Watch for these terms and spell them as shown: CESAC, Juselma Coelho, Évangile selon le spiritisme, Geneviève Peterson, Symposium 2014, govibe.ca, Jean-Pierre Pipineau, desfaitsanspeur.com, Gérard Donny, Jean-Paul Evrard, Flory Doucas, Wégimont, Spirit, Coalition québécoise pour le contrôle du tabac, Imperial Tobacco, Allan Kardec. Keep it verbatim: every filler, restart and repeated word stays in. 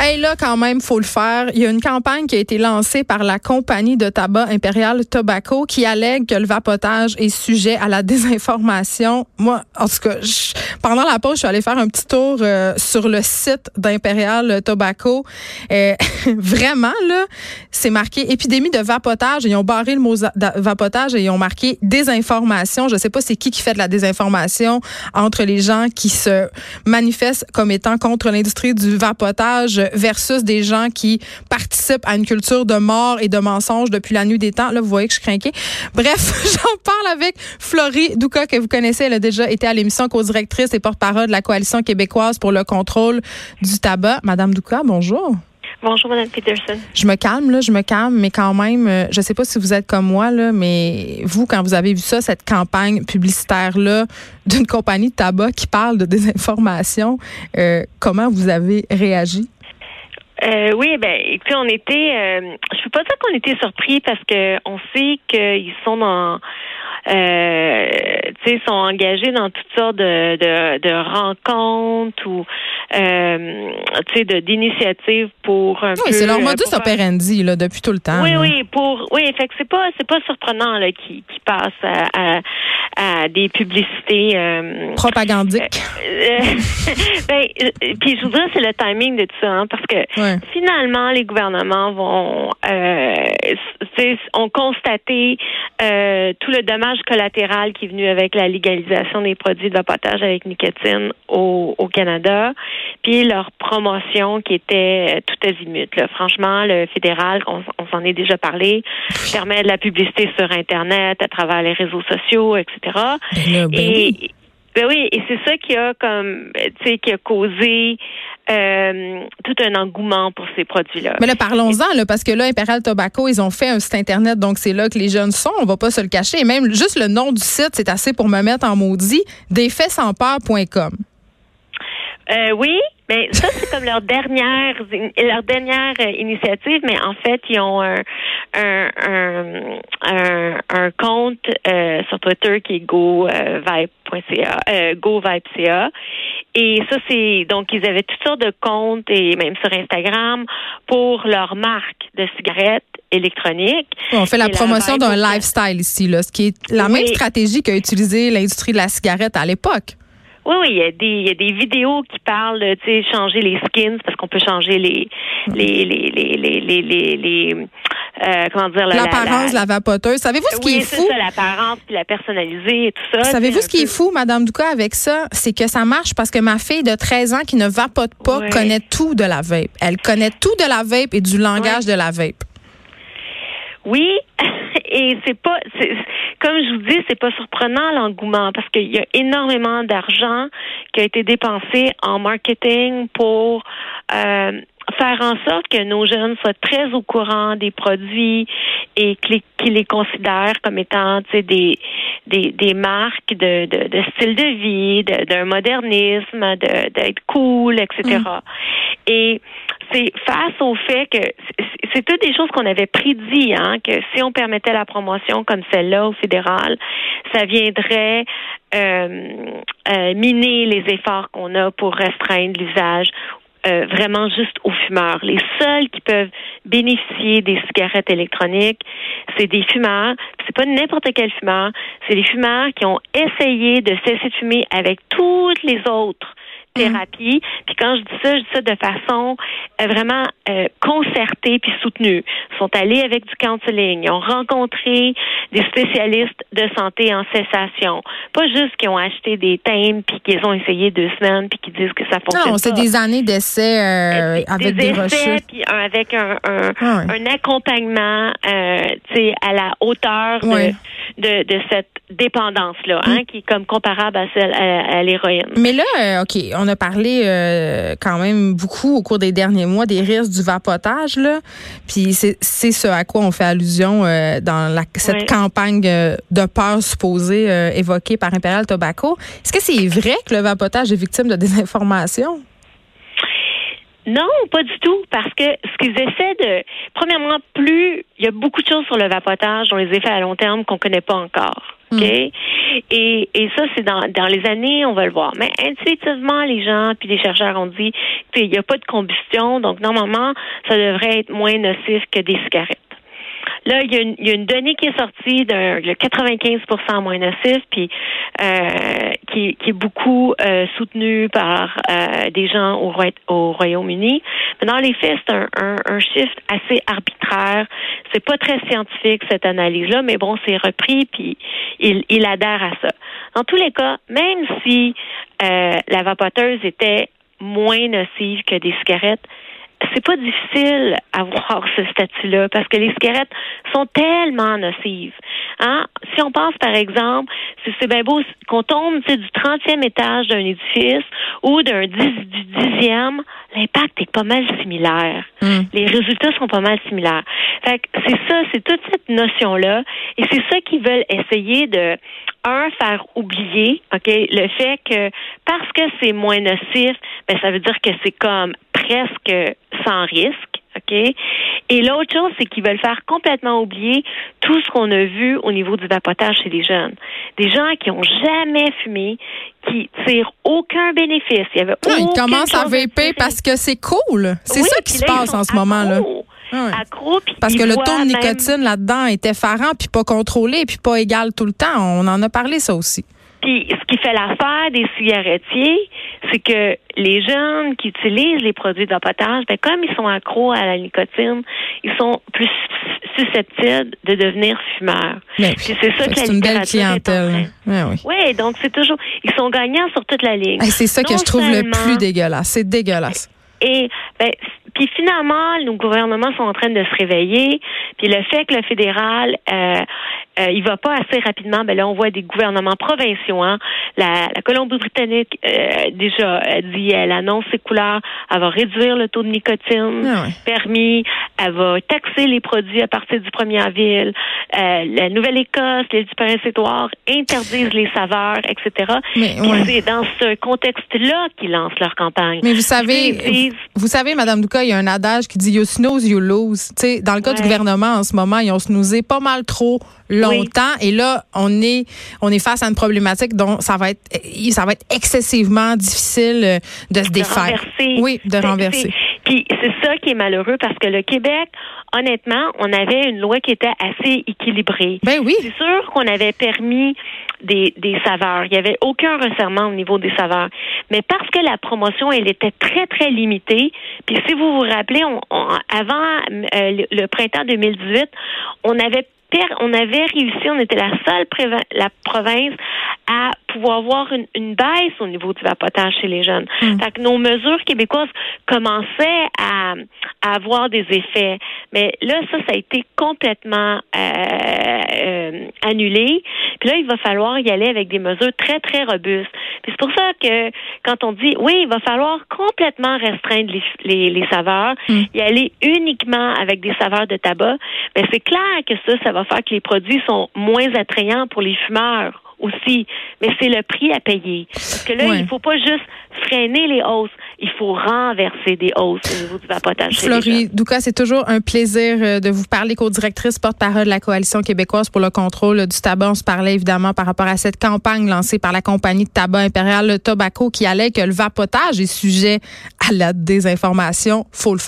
Hey, là, quand même, faut le faire. Il y a une campagne qui a été lancée par la compagnie de tabac Imperial Tobacco qui allègue que le vapotage est sujet à la désinformation. Moi, en tout cas, je, pendant la pause, je suis allée faire un petit tour euh, sur le site d'Imperial Tobacco. Euh, vraiment, là, c'est marqué épidémie de vapotage. Ils ont barré le mot vapotage et ils ont marqué désinformation. Je sais pas c'est qui qui fait de la désinformation entre les gens qui se manifestent comme étant contre l'industrie du vapotage versus des gens qui participent à une culture de mort et de mensonge depuis la nuit des temps. Là, vous voyez que je suis crinquée. Bref, j'en parle avec Flory Doucas, que vous connaissez. Elle a déjà été à l'émission, co-directrice et porte-parole de la Coalition québécoise pour le contrôle du tabac. Madame Doucas, bonjour. Bonjour, Madame Peterson. Je me calme, là, je me calme, mais quand même, je sais pas si vous êtes comme moi, là, mais vous, quand vous avez vu ça, cette campagne publicitaire-là d'une compagnie de tabac qui parle de désinformation, euh, comment vous avez réagi? Euh, oui, ben, écoutez, on était, euh, je peux pas dire qu'on était surpris parce que on sait qu'ils sont dans, euh, tu sais, sont engagés dans toutes sortes de, de, de rencontres ou, euh, tu sais, de d'initiatives pour un oui, peu. Oui, c'est leur modus euh, operandi là depuis tout le temps. Oui, là. oui, pour, oui, fait que c'est pas, c'est pas surprenant là qu'ils qu'ils passent à, à, à des publicités euh, propagandiques. Euh, euh, ben, puis je voudrais c'est le timing de tout ça, hein, parce que ouais. Finalement, les gouvernements vont, euh, ont constaté euh, tout le dommage collatéral qui est venu avec la légalisation des produits de vapotage avec nicotine au, au Canada, puis leur promotion qui était tout azimut. Là. Franchement, le fédéral, on, on s'en est déjà parlé, permet de la publicité sur Internet, à travers les réseaux sociaux, et cetera. Ben, ben et, oui. Ben oui, et c'est ça qui a comme, tu sais, qui a causé euh, tout un engouement pour ces produits-là. Mais là, parlons-en, là, parce que là, Imperial Tobacco, ils ont fait un site Internet, donc c'est là que les jeunes sont, on va pas se le cacher. Et même juste le nom du site, c'est assez pour me mettre en maudit, des faits sans peur point com. Euh, oui, mais ça, c'est comme leur dernière leur dernière initiative, mais en fait, ils ont un un un, un, un compte euh, sur Twitter qui est go vibe point c a, euh, govibe point c a. Et ça, c'est donc ils avaient toutes sortes de comptes et même sur Instagram pour leur marque de cigarettes électroniques. Oui, on fait la promotion d'un lifestyle ici, là, ce qui est la oui. même stratégie qu'a utilisée l'industrie de la cigarette à l'époque. Oui, oui, il y a des, il y a des vidéos qui parlent de, tu sais, changer les skins parce qu'on peut changer les, les, les, les, les, les, les, les euh, comment dire, la, l'apparence, la, la... la vapoteuse. Savez-vous ce qui oui, est fou? Oui, c'est ça, l'apparence, puis la personnaliser et tout ça. Savez-vous ce peu... qui est fou, Madame Doucas, avec ça? C'est que ça marche parce que ma fille de treize ans qui ne vapote pas ouais. connaît tout de la vape. Elle connaît tout de la vape et du langage ouais. de la vape. Oui, et c'est pas, c'est, comme je vous dis, c'est pas surprenant l'engouement parce qu'il y a énormément d'argent qui a été dépensé en marketing pour euh, faire en sorte que nos jeunes soient très au courant des produits et qu'ils, qu'ils les considèrent comme étant, tu sais, des, des des marques de, de, de style de vie, de, d'un modernisme, de, d'être cool, et cetera. Mmh. Et c'est face au fait que c'est, c'est toutes des choses qu'on avait prédit, hein, que si on permettait la promotion comme celle-là au fédéral, ça viendrait euh, euh, miner les efforts qu'on a pour restreindre l'usage euh, vraiment juste aux fumeurs. Les seuls qui peuvent bénéficier des cigarettes électroniques, c'est des fumeurs. C'est pas n'importe quel fumeur, c'est des fumeurs qui ont essayé de cesser de fumer avec toutes les autres thérapie. Mmh. Puis quand je dis ça, je dis ça de façon euh, vraiment euh, concertée puis soutenue. Ils sont allés avec du counseling, ils ont rencontré des spécialistes de santé en cessation. Pas juste qu'ils ont acheté des thèmes puis qu'ils ont essayé deux semaines puis qu'ils disent que ça fonctionne non, pas. Non, c'est des années d'essais euh, des, avec des, des essais, puis euh, avec un un, ah ouais. un accompagnement euh, tu sais, à la hauteur de, ouais. de, de cette dépendance-là, hein, mmh. qui est comme comparable à celle à, à l'héroïne. Mais là, OK, on a parlé euh, quand même beaucoup au cours des derniers mois des risques du vapotage, là. Puis c'est, c'est ce à quoi on fait allusion euh, dans la, cette oui. campagne euh, de peur supposée euh, évoquée par Imperial Tobacco. Est-ce que c'est vrai que le vapotage est victime de désinformation? Non, pas du tout, parce que ce qu'ils essaient de... Premièrement, plus il y a beaucoup de choses sur le vapotage dont les effets à long terme qu'on ne connaît pas encore, OK? Mmh. Et, et ça, c'est dans, dans les années, on va le voir. Mais intuitivement, les gens puis les chercheurs ont dit qu'il n'y a pas de combustion, donc normalement, ça devrait être moins nocif que des cigarettes. Là, il y a une, il y a une donnée qui est sortie d'un le quatre-vingt-quinze pour cent moins nocif, puis euh, qui, qui est beaucoup euh, soutenue par euh, des gens au, Roy- au Royaume-Uni. Mais dans les faits, c'est un, un, un shift assez arbitraire. C'est pas très scientifique cette analyse-là, mais bon, c'est repris puis il, il adhère à ça. Dans tous les cas, même si euh, la vapoteuse était moins nocive que des cigarettes, c'est pas difficile à voir ce statut-là parce que les cigarettes sont tellement nocives. Hein? Si on pense, par exemple, si c'est bien beau qu'on tombe du trentième étage d'un édifice ou d'un dix, du dixième, l'impact est pas mal similaire. Mmh. Les résultats sont pas mal similaires. Fait que c'est ça, c'est toute cette notion-là et c'est ça qu'ils veulent essayer de... Un, faire oublier, OK, le fait que parce que c'est moins nocif, ben ça veut dire que c'est comme presque sans risque, OK? Et l'autre chose, c'est qu'ils veulent faire complètement oublier tout ce qu'on a vu au niveau du vapotage chez les jeunes. Des gens qui n'ont jamais fumé, qui tirent aucun bénéfice. Il y avait non, ils commencent à vaper parce que c'est cool. C'est oui, ça qui se là, passe en ce moment-là. Oui. Accro, parce que le taux de nicotine même... là-dedans est effarant, puis pas contrôlé, puis pas égal tout le temps. On en a parlé, ça aussi. Puis ce qui fait l'affaire des cigarettiers, c'est que les jeunes qui utilisent les produits de vapotage, ben comme ils sont accros à la nicotine, ils sont plus susceptibles de devenir fumeurs. Mais puis c'est ça, ça que c'est la une belle clientèle. Ouais, oui, ouais, donc c'est toujours ils sont gagnants sur toute la ligne. Et c'est ça non que je trouve le plus dégueulasse. C'est dégueulasse. Et ben, puis finalement, nos gouvernements sont en train de se réveiller. Puis le fait que le fédéral, euh, euh, il va pas assez rapidement, ben là, on voit des gouvernements provinciaux. Hein. La, la Colombie-Britannique, euh, déjà, elle dit, elle annonce ses couleurs, elle va réduire le taux de nicotine, ah ouais. permis, elle va taxer les produits à partir du premier avril. Euh, la Nouvelle-Écosse, les États-Unis interdisent les saveurs, et cetera. Mais ouais. C'est dans ce contexte-là qu'ils lancent leur campagne. Mais vous savez... Puis, vous savez, Madame Doucas, il y a un adage qui dit « you snooze, you lose ». T'sais, dans le cas ouais. du gouvernement, en ce moment, ils ont snoozé pas mal trop longtemps. Oui. Et là, on est on est face à une problématique dont ça va être ça va être excessivement difficile de se de défaire. Renverser. Oui, de c'est, renverser. C'est, puis c'est ça qui est malheureux, parce que le Québec, honnêtement, on avait une loi qui était assez équilibrée. Ben oui. C'est sûr qu'on avait permis... Des, des saveurs. Il n'y avait aucun resserrement au niveau des saveurs. Mais parce que la promotion, elle était très, très limitée, puis si vous vous rappelez, on, on, avant euh, le, le printemps deux mille dix-huit, on avait per- on avait réussi, on était la seule préva- la province à pouvoir avoir une, une baisse au niveau du vapotage chez les jeunes. Mmh. Fait que nos mesures québécoises commençaient à, à avoir des effets. Mais là, ça, ça a été complètement euh, euh, annulé. Puis là, il va falloir y aller avec des mesures très, très robustes. Puis c'est pour ça que quand on dit, oui, il va falloir complètement restreindre les, les, les saveurs, mmh. y aller uniquement avec des saveurs de tabac, bien, c'est clair que ça, ça va faire que les produits sont moins attrayants pour les fumeurs aussi, mais c'est le prix à payer. Parce que là, ouais. il ne faut pas juste freiner les hausses, il faut renverser des hausses au niveau du vapotage. Flory Doucas, c'est toujours un plaisir de vous parler, co-directrice porte-parole de la Coalition québécoise pour le contrôle du tabac. On se parlait évidemment par rapport à cette campagne lancée par la compagnie de tabac Imperial Tobacco qui allait que le vapotage est sujet à la désinformation. Faut le faire.